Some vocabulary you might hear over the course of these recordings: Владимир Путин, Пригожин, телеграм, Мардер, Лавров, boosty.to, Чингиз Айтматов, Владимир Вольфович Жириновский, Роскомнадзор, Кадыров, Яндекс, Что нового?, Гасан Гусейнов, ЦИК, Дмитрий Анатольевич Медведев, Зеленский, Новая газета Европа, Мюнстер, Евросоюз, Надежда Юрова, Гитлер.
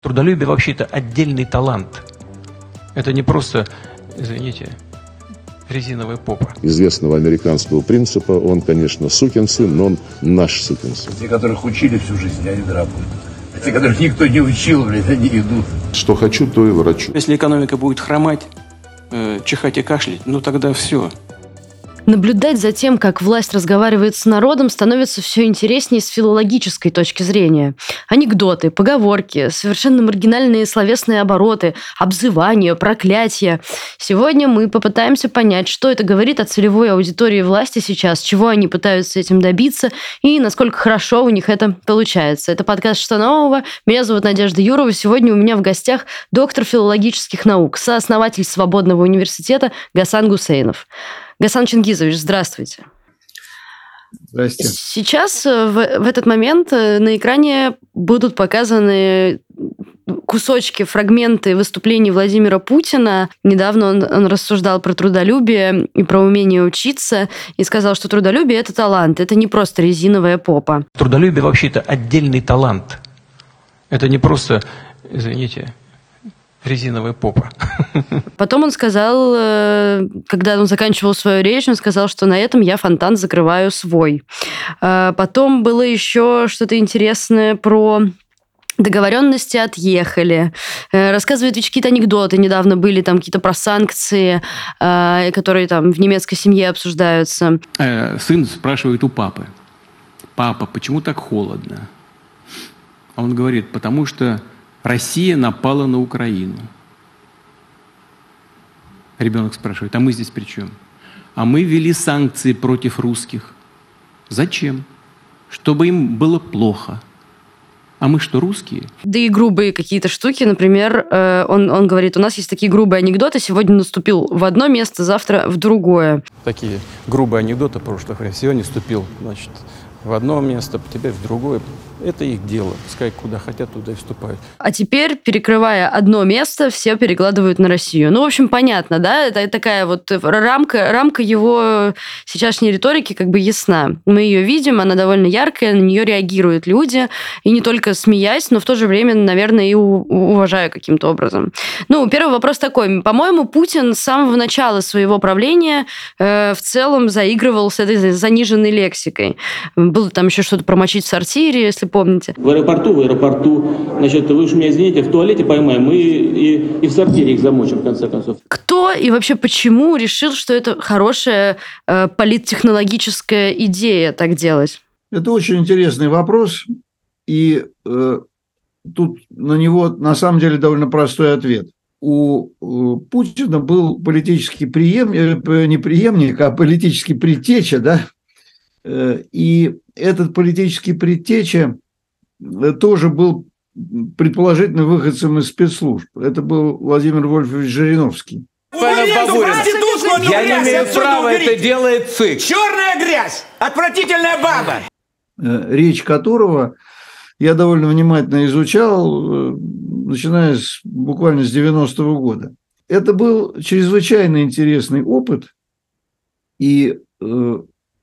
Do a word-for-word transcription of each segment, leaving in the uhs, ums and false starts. Трудолюбие вообще-то отдельный талант. Это не просто, извините, резиновая попа. Известного американского принципа, он, конечно, сукин сын, но он наш сукин сын. Те, которых учили всю жизнь, они доработают. А те, которых никто не учил, блядь, они идут. Что хочу, то и врачу. Если экономика будет хромать, э, чихать и кашлять, ну тогда все. Наблюдать за тем, как власть разговаривает с народом, становится все интереснее с филологической точки зрения. Анекдоты, поговорки, совершенно маргинальные словесные обороты, обзывания, проклятия. Сегодня мы попытаемся понять, что это говорит о целевой аудитории власти сейчас, чего они пытаются этим добиться и насколько хорошо у них это получается. Это подкаст «Что нового?». Меня зовут Надежда Юрова. Сегодня у меня в гостях доктор филологических наук, сооснователь Свободного университета Гасан Гусейнов. Гасан Чингизович, здравствуйте. Здравствуйте. Сейчас, в, в этот момент, на экране будут показаны кусочки, фрагменты выступлений Владимира Путина. Недавно он, он рассуждал про трудолюбие и про умение учиться, и сказал, что трудолюбие – это талант, это не просто резиновая попа. Трудолюбие вообще-то отдельный талант. Это не просто, извините... резиновая попа. Потом он сказал, когда он заканчивал свою речь, он сказал, что на этом я фонтан закрываю свой. Потом было еще что-то интересное про договоренности отъехали. Рассказывают ведь какие-то анекдоты. Недавно были там какие-то про санкции, которые там в немецкой семье обсуждаются. Сын спрашивает у папы. Папа, почему так холодно? А он говорит, потому что Россия напала на Украину. Ребенок спрашивает, а мы здесь при чем? А мы ввели санкции против русских. Зачем? Чтобы им было плохо. А мы что, русские? Да и грубые какие-то штуки. Например, он, он говорит, у нас есть такие грубые анекдоты. Сегодня наступил в одно место, завтра в другое. Такие грубые анекдоты прошлых времен. Сегодня наступил, значит... в одно место, теперь в другое. Это их дело. Пускай куда хотят, туда и вступают. А теперь, перекрывая одно место, все перекладывают на Россию. Ну, в общем, понятно, да? Это такая вот рамка, рамка его сейчасшней риторики как бы ясна. Мы ее видим, она довольно яркая, на нее реагируют люди. И не только смеясь, но в то же время, наверное, и уважая каким-то образом. Ну, первый вопрос такой. По-моему, Путин с самого начала своего правления э, в целом заигрывал с этой заниженной лексикой. Было там еще что-то промочить в сортире, если помните. В аэропорту, в аэропорту. Значит, вы уж меня извините, в туалете поймаем и, и, и в сортире их замочим, в конце концов. Кто и вообще почему решил, что это хорошая э, политтехнологическая идея так делать? Это очень интересный вопрос. И э, тут на него, на самом деле, довольно простой ответ. У э, Путина был политический преемник, э, не преемник, а политический предтеча, да? И этот политический предтеча тоже был предположительно выходцем из спецслужб. Это был Владимир Вольфович Жириновский. Я не имею права, это делает ЦИК. Черная грязь, отвратительная баба. Речь которого я довольно внимательно изучал, начиная с, буквально с девяностого года. Это был чрезвычайно интересный опыт, и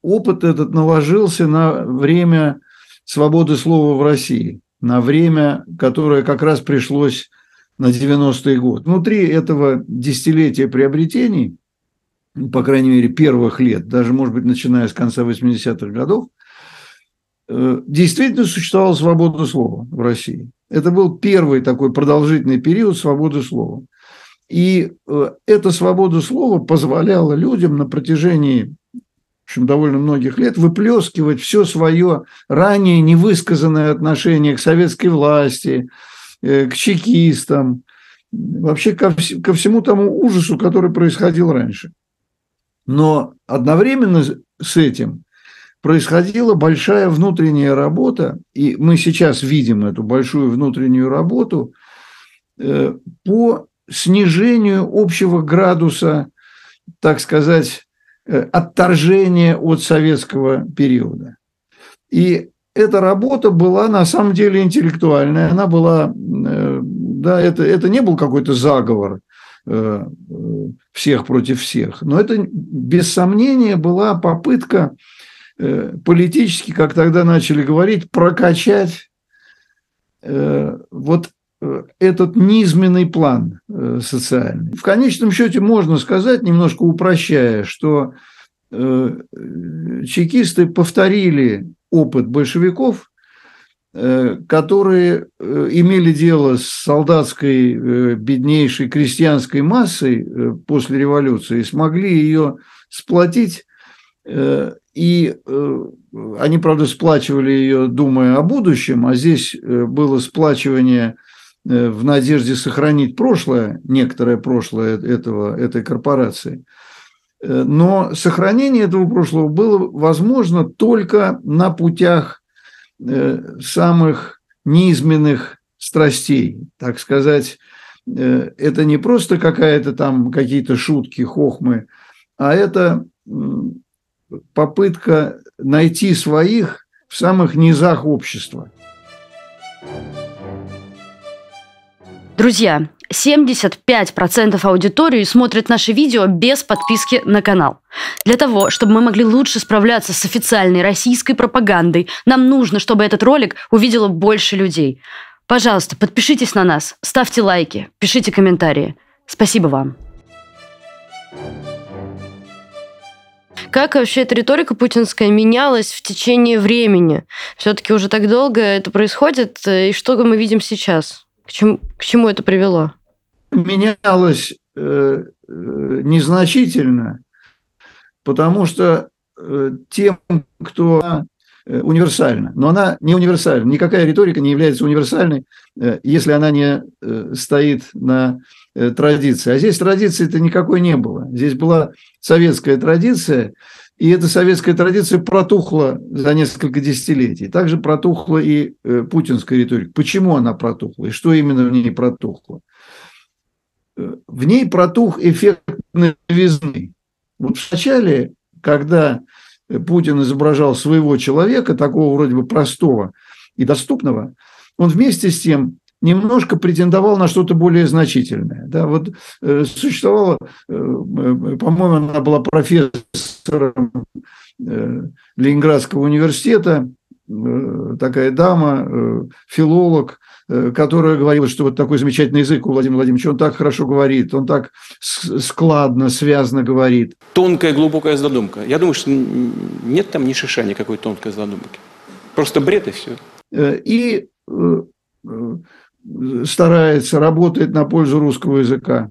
опыт этот наложился на время свободы слова в России, на время, которое как раз пришлось на девяностый год. Внутри этого десятилетия приобретений, по крайней мере, первых лет, даже, может быть, начиная с конца восьмидесятых годов, действительно существовала свобода слова в России. Это был первый такой продолжительный период свободы слова. И эта свобода слова позволяла людям на протяжении... в общем, довольно многих лет, выплескивать все свое ранее невысказанное отношение к советской власти, к чекистам, вообще ко, вс- ко всему тому ужасу, который происходил раньше. Но одновременно с этим происходила большая внутренняя работа, и мы сейчас видим эту большую внутреннюю работу э, по снижению общего градуса, так сказать, отторжение от советского периода. И эта работа была на самом деле интеллектуальная. Она была, да, это, это не был какой-то заговор всех против всех, но это, без сомнения, была попытка политически, как тогда начали говорить, прокачать вот этот низменный план социальный. В конечном счете можно сказать, немножко упрощая, что чекисты повторили опыт большевиков, которые имели дело с солдатской, беднейшей крестьянской массой после революции, смогли ее сплотить, и они, правда, сплачивали ее, думая о будущем, а здесь было сплачивание в надежде сохранить прошлое, некоторое прошлое этого, этой корпорации. Но сохранение этого прошлого было возможно только на путях самых низменных страстей, так сказать. Это не просто какая-то там какие-то шутки, хохмы, а это попытка найти своих в самых низах общества. Друзья, семьдесят пять процентов аудитории смотрят наши видео без подписки на канал. Для того, чтобы мы могли лучше справляться с официальной российской пропагандой, нам нужно, чтобы этот ролик увидело больше людей. Пожалуйста, подпишитесь на нас, ставьте лайки, пишите комментарии. Спасибо вам. Как вообще эта риторика путинская менялась в течение времени? Все-таки уже так долго это происходит, и что мы видим сейчас? К чему, к чему это привело? Менялось э, незначительно, потому что э, тем, кто э, универсальна. Но она не универсальна. Никакая риторика не является универсальной, э, если она не э, стоит на э, традиции. А здесь традиции-то никакой не было. Здесь была советская традиция, и эта советская традиция протухла за несколько десятилетий. Также протухла и э, путинская риторика. Почему она протухла и что именно в ней протухло? В ней протух эффект новизны. Вот вначале, когда Путин изображал своего человека, такого вроде бы простого и доступного, он вместе с тем немножко претендовал на что-то более значительное. Да, вот э, существовала, э, по-моему, она была профессором э, Ленинградского университета, э, такая дама, э, филолог, э, которая говорила, что вот такой замечательный язык у Владимира Владимировича, он так хорошо говорит, он так складно, связно говорит. Тонкая, глубокая задумка. Я думаю, что нет там ни шиша никакой тонкой задумки. Просто бред и все. Э, и э, старается, работает на пользу русского языка.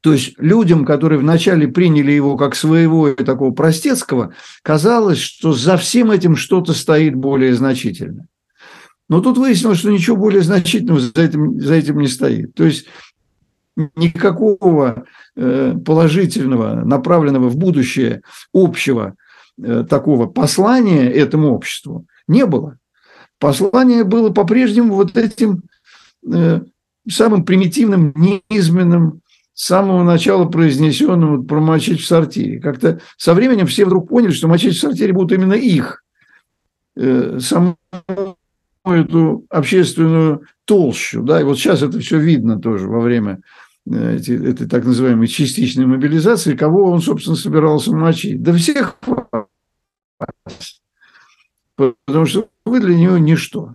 То есть людям, которые вначале приняли его как своего и такого простецкого, казалось, что за всем этим что-то стоит более значительное. Но тут выяснилось, что ничего более значительного за этим, за этим не стоит. То есть никакого положительного, направленного в будущее общего такого послания этому обществу не было. Послание было по-прежнему вот этим э, самым примитивным, низменным, с самого начала произнесенным вот, про мочить в сортире. Как-то со временем все вдруг поняли, что мочить в сортире будут именно их, э, саму эту общественную толщу. Да? И вот сейчас это все видно тоже во время э, эти, этой так называемой частичной мобилизации, кого он, собственно, собирался мочить. Да всех вас. Потому что вы для нее ничто.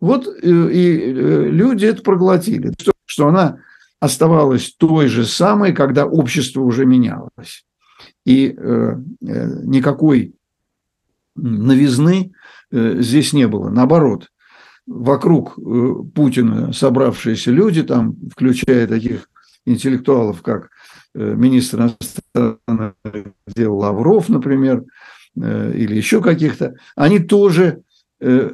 Вот и, и люди это проглотили. Что, что она оставалась той же самой, когда общество уже менялось. И э, никакой новизны э, здесь не было. Наоборот, вокруг э, Путина собравшиеся люди, там, включая таких интеллектуалов, как э, министр иностранных дел Лавров, например, или еще каких-то, они тоже э,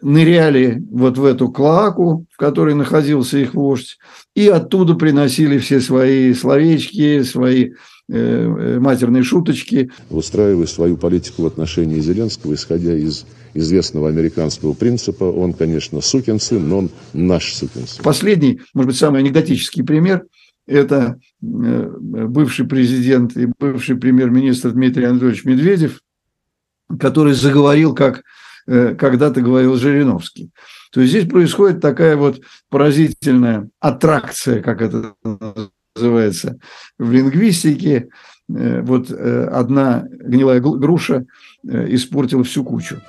ныряли вот в эту клоаку, в которой находился их вождь, и оттуда приносили все свои словечки, свои э, матерные шуточки. Выстраивая свою политику в отношении Зеленского, исходя из известного американского принципа, он, конечно, сукин сын, но он наш сукин сын. Последний, может быть, самый анекдотический пример – это бывший президент и бывший премьер-министр Дмитрий Анатольевич Медведев, который заговорил, как когда-то говорил Жириновский. То есть здесь происходит такая вот поразительная аттракция, как это называется в лингвистике. Вот одна гнилая груша испортила всю кучу.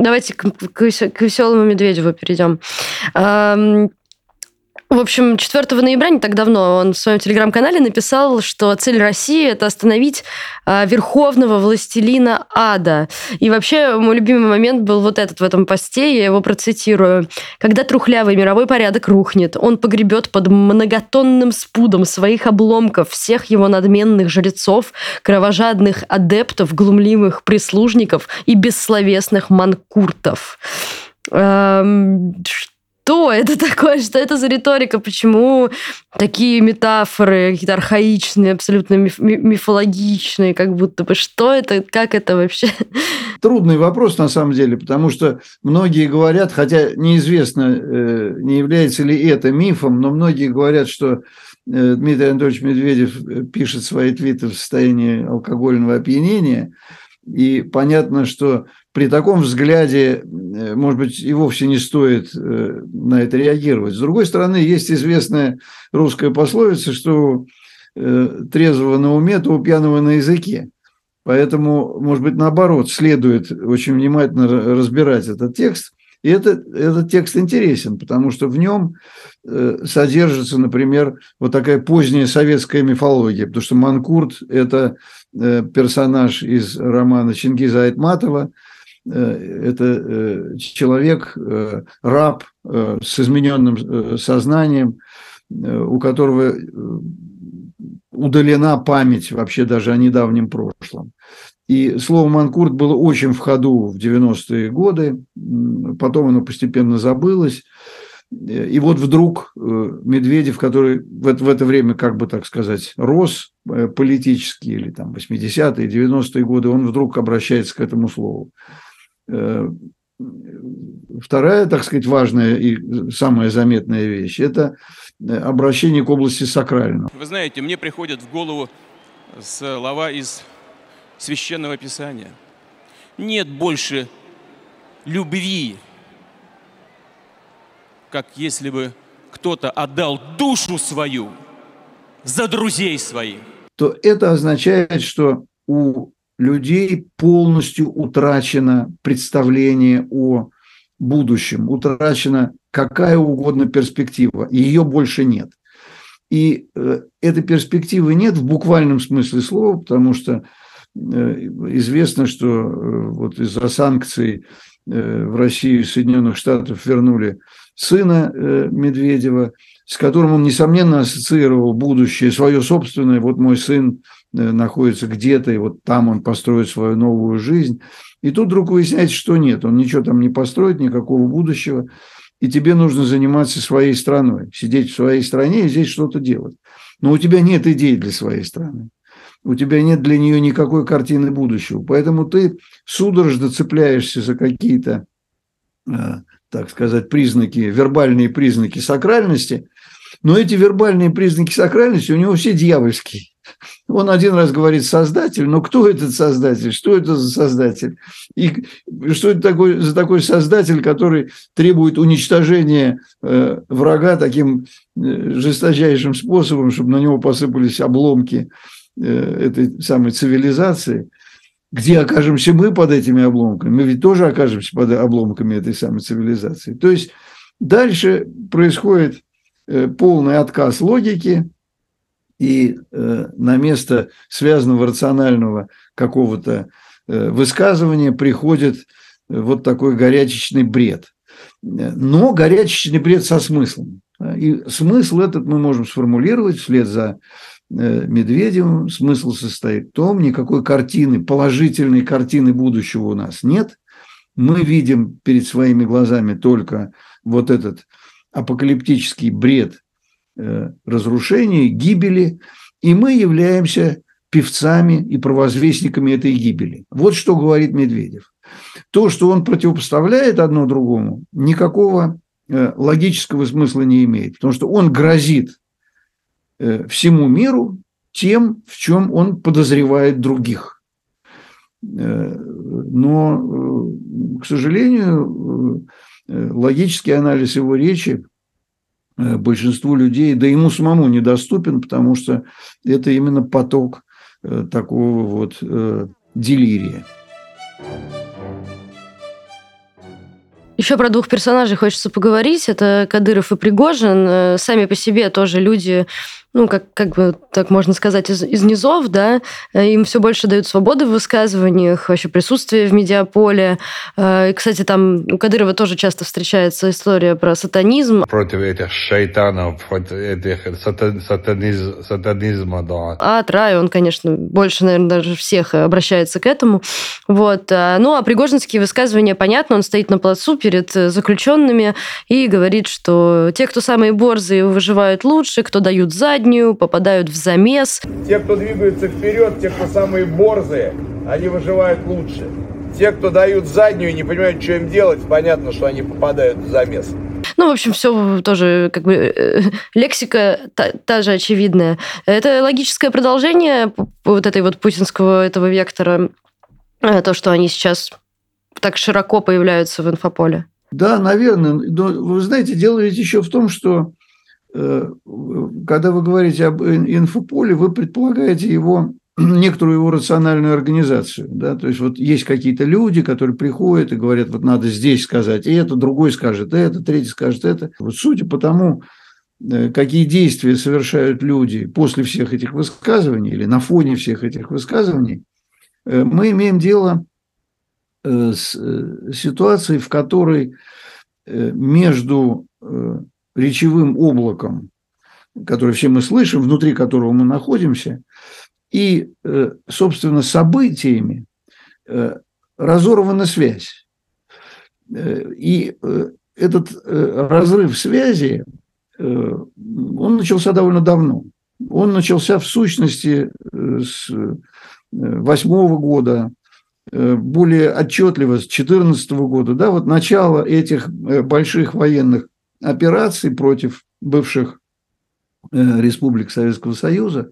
Давайте к, к, к веселому Медведеву перейдем. В общем, четвёртого ноября, не так давно, он в своем телеграм-канале написал, что цель России – это остановить э, верховного властелина ада. И вообще, мой любимый момент был вот этот в этом посте, я его процитирую. «Когда трухлявый мировой порядок рухнет, он погребет под многотонным спудом своих обломков всех его надменных жрецов, кровожадных адептов, глумливых прислужников и бессловесных манкуртов». Эм, Что это такое? Что это за риторика? Почему такие метафоры какие-то архаичные, абсолютно миф- мифологичные, как будто бы? Что это? Как это вообще? Трудный вопрос, на самом деле, потому что многие говорят, хотя неизвестно, не является ли это мифом, но многие говорят, что Дмитрий Анатольевич Медведев пишет свои твиты в состоянии алкогольного опьянения, и понятно, что при таком взгляде, может быть, и вовсе не стоит на это реагировать. С другой стороны, есть известная русская пословица, что трезвого на уме, то у пьяного на языке. Поэтому, может быть, наоборот, следует очень внимательно разбирать этот текст. И этот, этот текст интересен, потому что в нем содержится, например, вот такая поздняя советская мифология, потому что Манкурт – это персонаж из романа Чингиза Айтматова, это человек, раб с измененным сознанием, у которого удалена память вообще даже о недавнем прошлом. И слово «манкурт» было очень в ходу в девяностые годы, потом оно постепенно забылось. И вот вдруг Медведев, который в это время, как бы так сказать, рос политически, или там восьмидесятые, девяностые годы, он вдруг обращается к этому слову. Вторая, так сказать, важная и самая заметная вещь – это обращение к области сакрального. Вы знаете, мне приходят в голову слова из Священного Писания. Нет больше любви, как если бы кто-то отдал душу свою за друзей своих. То это означает, что у людей полностью утрачено представление о будущем, утрачена какая угодно перспектива, и ее больше нет. И этой перспективы нет в буквальном смысле слова, потому что известно, что вот из-за санкций в Россию и Соединенных Штатов вернули сына Медведева, с которым он, несомненно, ассоциировал будущее, свое собственное. Вот мой сын находится где-то, и вот там он построит свою новую жизнь. И тут вдруг выясняется, что нет, он ничего там не построит, никакого будущего, и тебе нужно заниматься своей страной, сидеть в своей стране и здесь что-то делать. Но у тебя нет идей для своей страны. У тебя нет для нее никакой картины будущего. Поэтому ты судорожно цепляешься за какие-то, так сказать, признаки, вербальные признаки сакральности. Но эти вербальные признаки сакральности у него все дьявольские. Он один раз говорит «создатель», но кто этот создатель? Что это за создатель? И что это такой, за такой создатель, который требует уничтожения э, врага таким э, жесточайшим способом, чтобы на него посыпались обломки этой самой цивилизации, где окажемся мы под этими обломками, мы ведь тоже окажемся под обломками этой самой цивилизации. То есть дальше происходит полный отказ логики, и на место связанного рационального какого-то высказывания приходит вот такой горячечный бред. Но горячечный бред со смыслом. И смысл этот мы можем сформулировать вслед за Медведевым. Смысл состоит в том, никакой картины, положительной картины будущего у нас нет. Мы видим перед своими глазами только вот этот апокалиптический бред разрушения, гибели, и мы являемся певцами и провозвестниками этой гибели. Вот что говорит Медведев. То, что он противопоставляет одно другому, никакого логического смысла не имеет, потому что он грозит всему миру тем, в чем он подозревает других. Но, к сожалению, логический анализ его речи большинству людей, да ему самому недоступен, потому что это именно поток такого вот делирия. Еще про двух персонажей хочется поговорить. Это Кадыров и Пригожин. Сами по себе тоже люди, ну, как, как бы так можно сказать, из, из низов, да, им все больше дают свободы в высказываниях, вообще присутствие в медиаполе. И, кстати, там у Кадырова тоже часто встречается история про сатанизм. Против этих шайтанов, против этих сатан, сатаниз, сатанизма, да. А Трай, он, конечно, больше, наверное, даже всех обращается к этому. Вот. Ну, а пригожинские высказывания, понятно, он стоит на плацу перед заключенными и говорит, что те, кто самые борзые, выживают лучше, кто дают заднюю, попадают в замес. Те, кто двигаются вперед, те, кто самые борзые, они выживают лучше. Те, кто дают заднюю и не понимают, что им делать, понятно, что они попадают в замес. Ну, в общем, все тоже как бы э, лексика та, та же очевидная. Это логическое продолжение вот этой вот путинского этого вектора, то, что они сейчас так широко появляются в инфополе. Да, наверное. Но вы знаете, дело ведь еще в том, что когда вы говорите об инфополе, вы предполагаете его, некоторую его рациональную организацию. Да? То есть, вот есть какие-то люди, которые приходят и говорят, вот надо здесь сказать это, другой скажет это, третий скажет это. Вот судя по тому, какие действия совершают люди после всех этих высказываний или на фоне всех этих высказываний, мы имеем дело с ситуацией, в которой между речевым облаком, который все мы слышим, внутри которого мы находимся, и, собственно, событиями разорвана связь. И этот разрыв связи, он начался довольно давно. Он начался, в сущности, с восьмого года, более отчетливо, с четырнадцатого года. Да, вот начало этих больших военных операций против бывших э, республик Советского Союза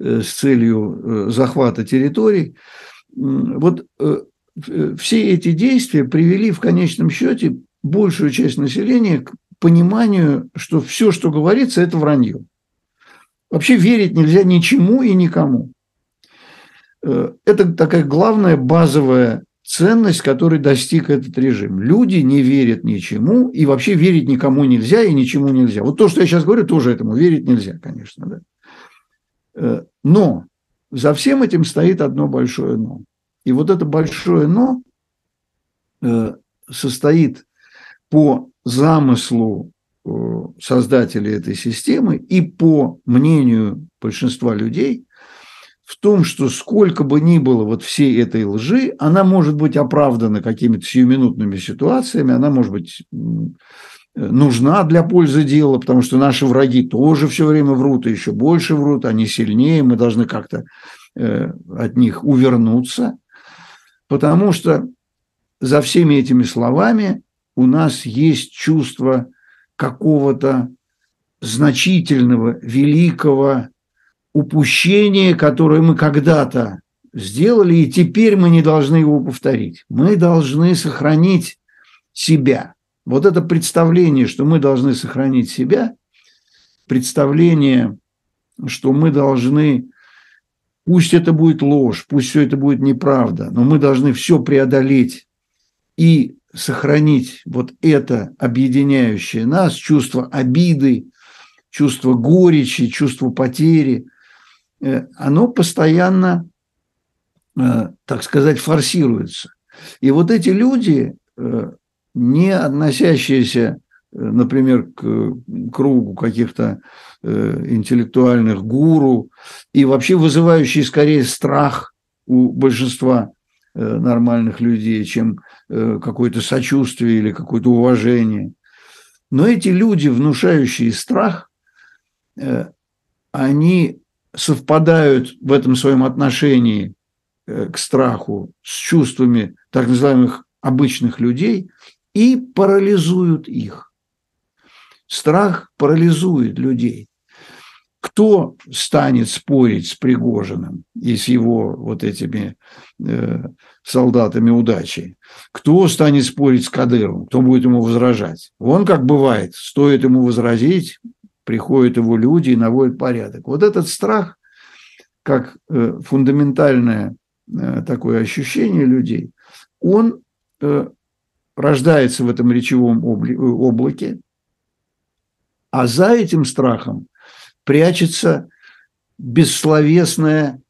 э, с целью э, захвата территорий. Вот э, все эти действия привели в конечном счете большую часть населения к пониманию, что все, что говорится, это вранье. Вообще верить нельзя ничему и никому. Э, это такая главная базовая ценность, которой достиг этот режим. Люди не верят ничему, и вообще верить никому нельзя, и ничему нельзя. Вот то, что я сейчас говорю, тоже этому верить нельзя, конечно. Да. Но за всем этим стоит одно большое «но». И вот это большое «но» состоит по замыслу создателей этой системы и по мнению большинства людей в том, что сколько бы ни было вот всей этой лжи, она может быть оправдана какими-то сиюминутными ситуациями, она может быть нужна для пользы дела, потому что наши враги тоже все время врут, и еще больше врут, они сильнее, мы должны как-то от них увернуться, потому что за всеми этими словами у нас есть чувство какого-то значительного, великого упущение, которое мы когда-то сделали, и теперь мы не должны его повторить. Мы должны сохранить себя. Вот это представление, что мы должны сохранить себя, представление, что мы должны, пусть это будет ложь, пусть все это будет неправда, но мы должны все преодолеть и сохранить вот это объединяющее нас, чувство обиды, чувство горечи, чувство потери, оно постоянно, так сказать, форсируется. И вот эти люди, не относящиеся, например, к кругу каких-то интеллектуальных гуру и вообще вызывающие скорее страх у большинства нормальных людей, чем какое-то сочувствие или какое-то уважение. Но эти люди, внушающие страх, они совпадают в этом своем отношении к страху с чувствами так называемых обычных людей и парализуют их. Страх парализует людей. Кто станет спорить с Пригожиным и с его вот этими э, солдатами удачи? Кто станет спорить с Кадыровым? Кто будет ему возражать? Он, как бывает, стоит ему возразить, приходят его люди и наводят порядок. Вот этот страх, как фундаментальное такое ощущение людей, он рождается в этом речевом облаке, а за этим страхом прячется бессловесное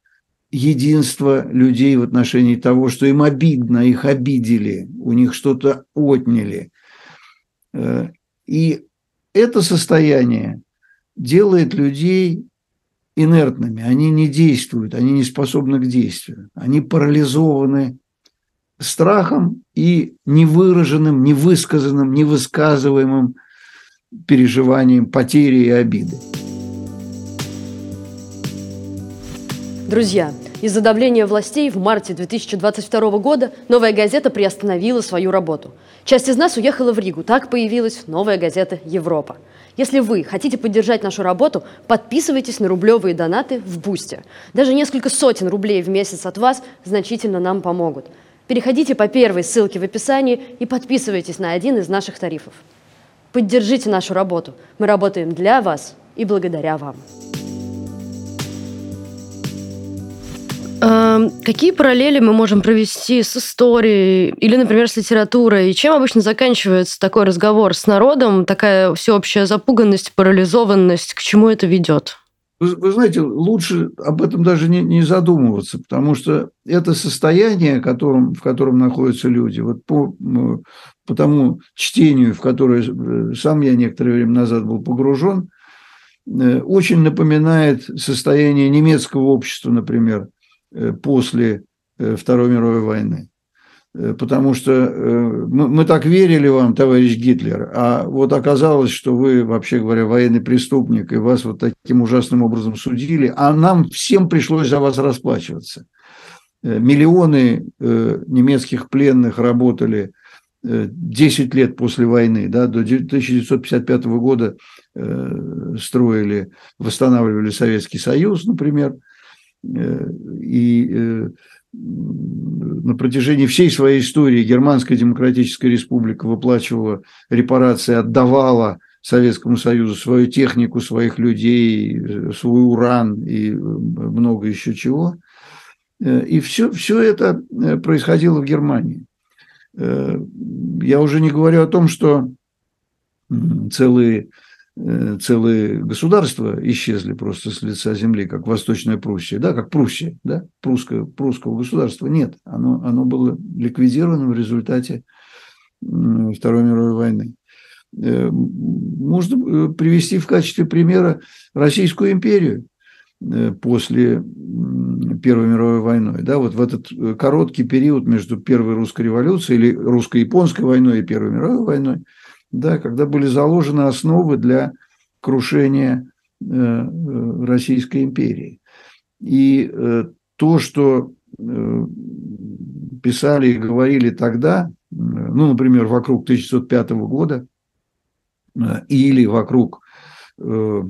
единство людей в отношении того, что им обидно, их обидели, у них что-то отняли. И это состояние делает людей инертными. Они не действуют, они не способны к действию. Они парализованы страхом и невыраженным, невысказанным, невысказываемым переживанием потери и обиды. Друзья, из-за давления властей в марте две тысячи двадцать второго года «Новая газета» приостановила свою работу. Часть из нас уехала в Ригу, так появилась «Новая газета Европа». Если вы хотите поддержать нашу работу, подписывайтесь на рублевые донаты в Boosty. Даже несколько сотен рублей в месяц от вас значительно нам помогут. Переходите по первой ссылке в описании и подписывайтесь на один из наших тарифов. Поддержите нашу работу. Мы работаем для вас и благодаря вам. Какие параллели мы можем провести с историей или, например, с литературой? И чем обычно заканчивается такой разговор с народом, такая всеобщая запуганность, парализованность? К чему это ведет? Вы, вы знаете, лучше об этом даже не, не задумываться, потому что это состояние, которым, в котором находятся люди, вот по, по тому чтению, в которое сам я некоторое время назад был погружен, очень напоминает состояние немецкого общества, например, после Второй мировой войны. Потому что мы, мы так верили вам, товарищ Гитлер, а вот оказалось, что вы, вообще говоря, военный преступник, и вас вот таким ужасным образом судили, а нам всем пришлось за вас расплачиваться. Миллионы немецких пленных работали десять лет после войны, да, до тысяча девятьсот пятьдесят пятого года строили, восстанавливали Советский Союз, например, и на протяжении всей своей истории Германская Демократическая Республика выплачивала репарации, отдавала Советскому Союзу свою технику, своих людей, свой уран и много еще чего. И все, все это происходило в Германии. Я уже не говорю о том, что целые... целые государства исчезли просто с лица земли, как Восточная Пруссия, да, как Пруссия, да, прусское, прусского государства нет, оно, оно было ликвидировано в результате Второй мировой войны. Можно привести в качестве примера Российскую империю после Первой мировой войны, да, вот в этот короткий период между Первой русской революцией или русско-японской войной и Первой мировой войной, да, когда были заложены основы для крушения э, Российской империи. И э, то, что э, писали и говорили тогда, э, ну, например, вокруг тысяча девятьсот пятого года э, или вокруг э,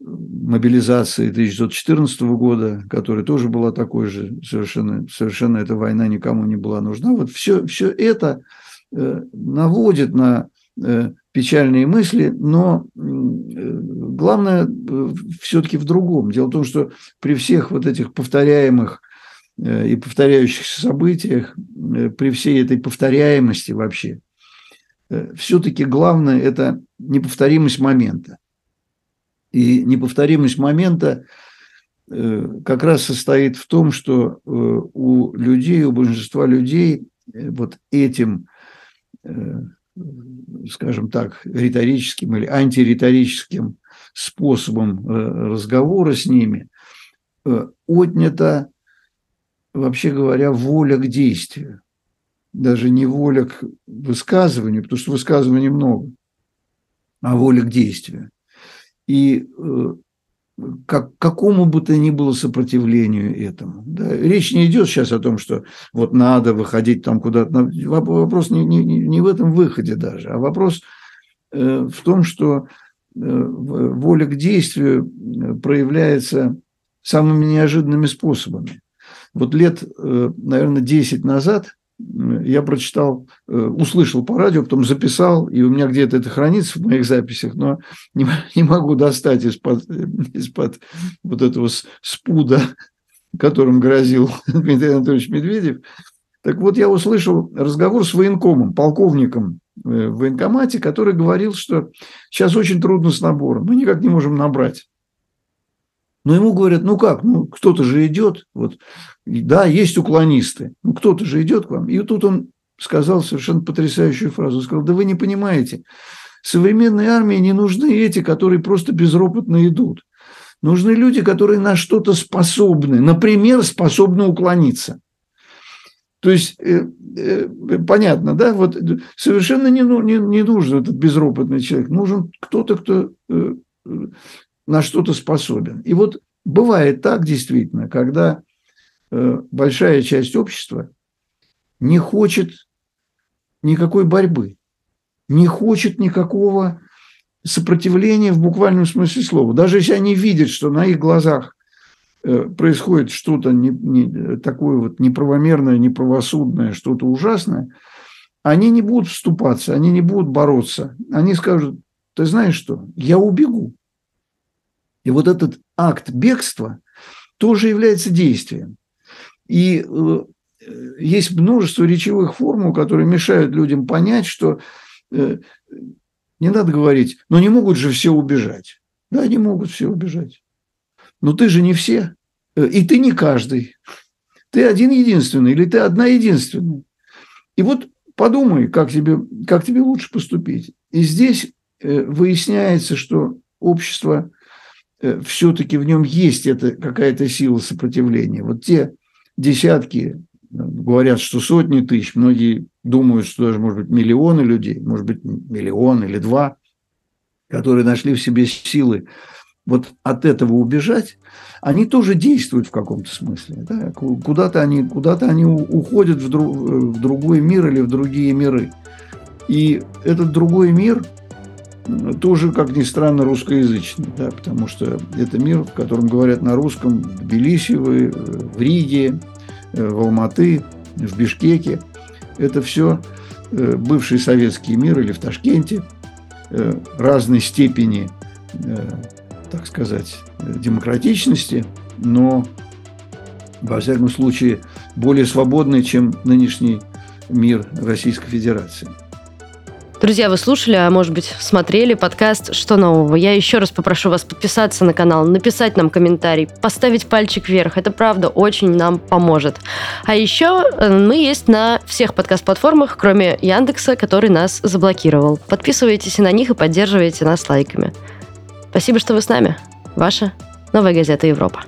мобилизации тысяча девятьсот четырнадцатого года, которая тоже была такой же, совершенно, совершенно эта война никому не была нужна, вот все, все это э, наводит на печальные мысли, но главное все-таки в другом. Дело в том, что при всех вот этих повторяемых и повторяющихся событиях, при всей этой повторяемости вообще, все-таки главное – это неповторимость момента. И неповторимость момента как раз состоит в том, что у людей, у большинства людей вот этим, скажем так, риторическим или антириторическим способом разговора с ними, отнята, вообще говоря, воля к действию. Даже не воля к высказыванию, потому что высказываний много, а воля к действию. И как, какому бы то ни было сопротивлению этому. Да, речь не идет сейчас о том, что вот надо выходить там куда-то. Вопрос не, не, не в этом выходе даже, а вопрос э, в том, что э, воля к действию проявляется самыми неожиданными способами. Вот лет, э, наверное, десять назад я прочитал, услышал по радио, потом записал, и у меня где-то это хранится в моих записях, но не, не могу достать из-под, из-под вот этого спуда, которым грозил Дмитрий Анатольевич Медведев. Так вот, я услышал разговор с военкомом, полковником в военкомате, который говорил, что сейчас очень трудно с набором, мы никак не можем набрать. Но ему говорят, ну как, ну кто-то же идет, вот, да, есть уклонисты, ну кто-то же идет к вам. И тут он сказал совершенно потрясающую фразу, он сказал, да вы не понимаете, современной армии не нужны эти, которые просто безропотно идут. Нужны люди, которые на что-то способны, например, способны уклониться. То есть, э, э, понятно, да, вот совершенно не, не, не нужен этот безропотный человек, нужен кто-то, кто э, на что-то способен. И вот бывает так действительно, когда э, большая часть общества не хочет никакой борьбы, не хочет никакого сопротивления в буквальном смысле слова. Даже если они видят, что на их глазах происходит что-то не, не, такое вот неправомерное, неправосудное, что-то ужасное, они не будут вступаться, они не будут бороться. Они скажут, ты знаешь что, я убегу. И вот этот акт бегства тоже является действием. И э, есть множество речевых формул, которые мешают людям понять, что э, не надо говорить, но ну, не могут же все убежать. Да, не могут все убежать. Но ты же не все, и ты не каждый. Ты один-единственный или ты одна-единственная. И вот подумай, как тебе, как тебе лучше поступить. И здесь выясняется, что общество, все-таки в нем есть это, какая-то сила сопротивления. Вот те десятки, говорят, что сотни тысяч, многие думают, что даже, может быть, миллионы людей, может быть, миллион или два, которые нашли в себе силы, вот от этого убежать, они тоже действуют в каком-то смысле. Да? Куда-то они, куда-то они уходят в, друг, в другой мир или в другие миры. И этот другой мир тоже, как ни странно, русскоязычный, да? Потому что это мир, в котором говорят на русском в Тбилиси, в Риге, в Алматы, в Бишкеке. Это все бывший советский мир или в Ташкенте разной степени, так сказать, демократичности, но, во всяком случае, более свободный, чем нынешний мир Российской Федерации. Друзья, вы слушали, а может быть, смотрели подкаст «Что нового?». Я еще раз попрошу вас подписаться на канал, написать нам комментарий, поставить пальчик вверх. Это, правда, очень нам поможет. А еще мы есть на всех подкаст-платформах, кроме Яндекса, который нас заблокировал. Подписывайтесь на них и поддерживайте нас лайками. Спасибо, что вы с нами. Ваша Новая газета Европа.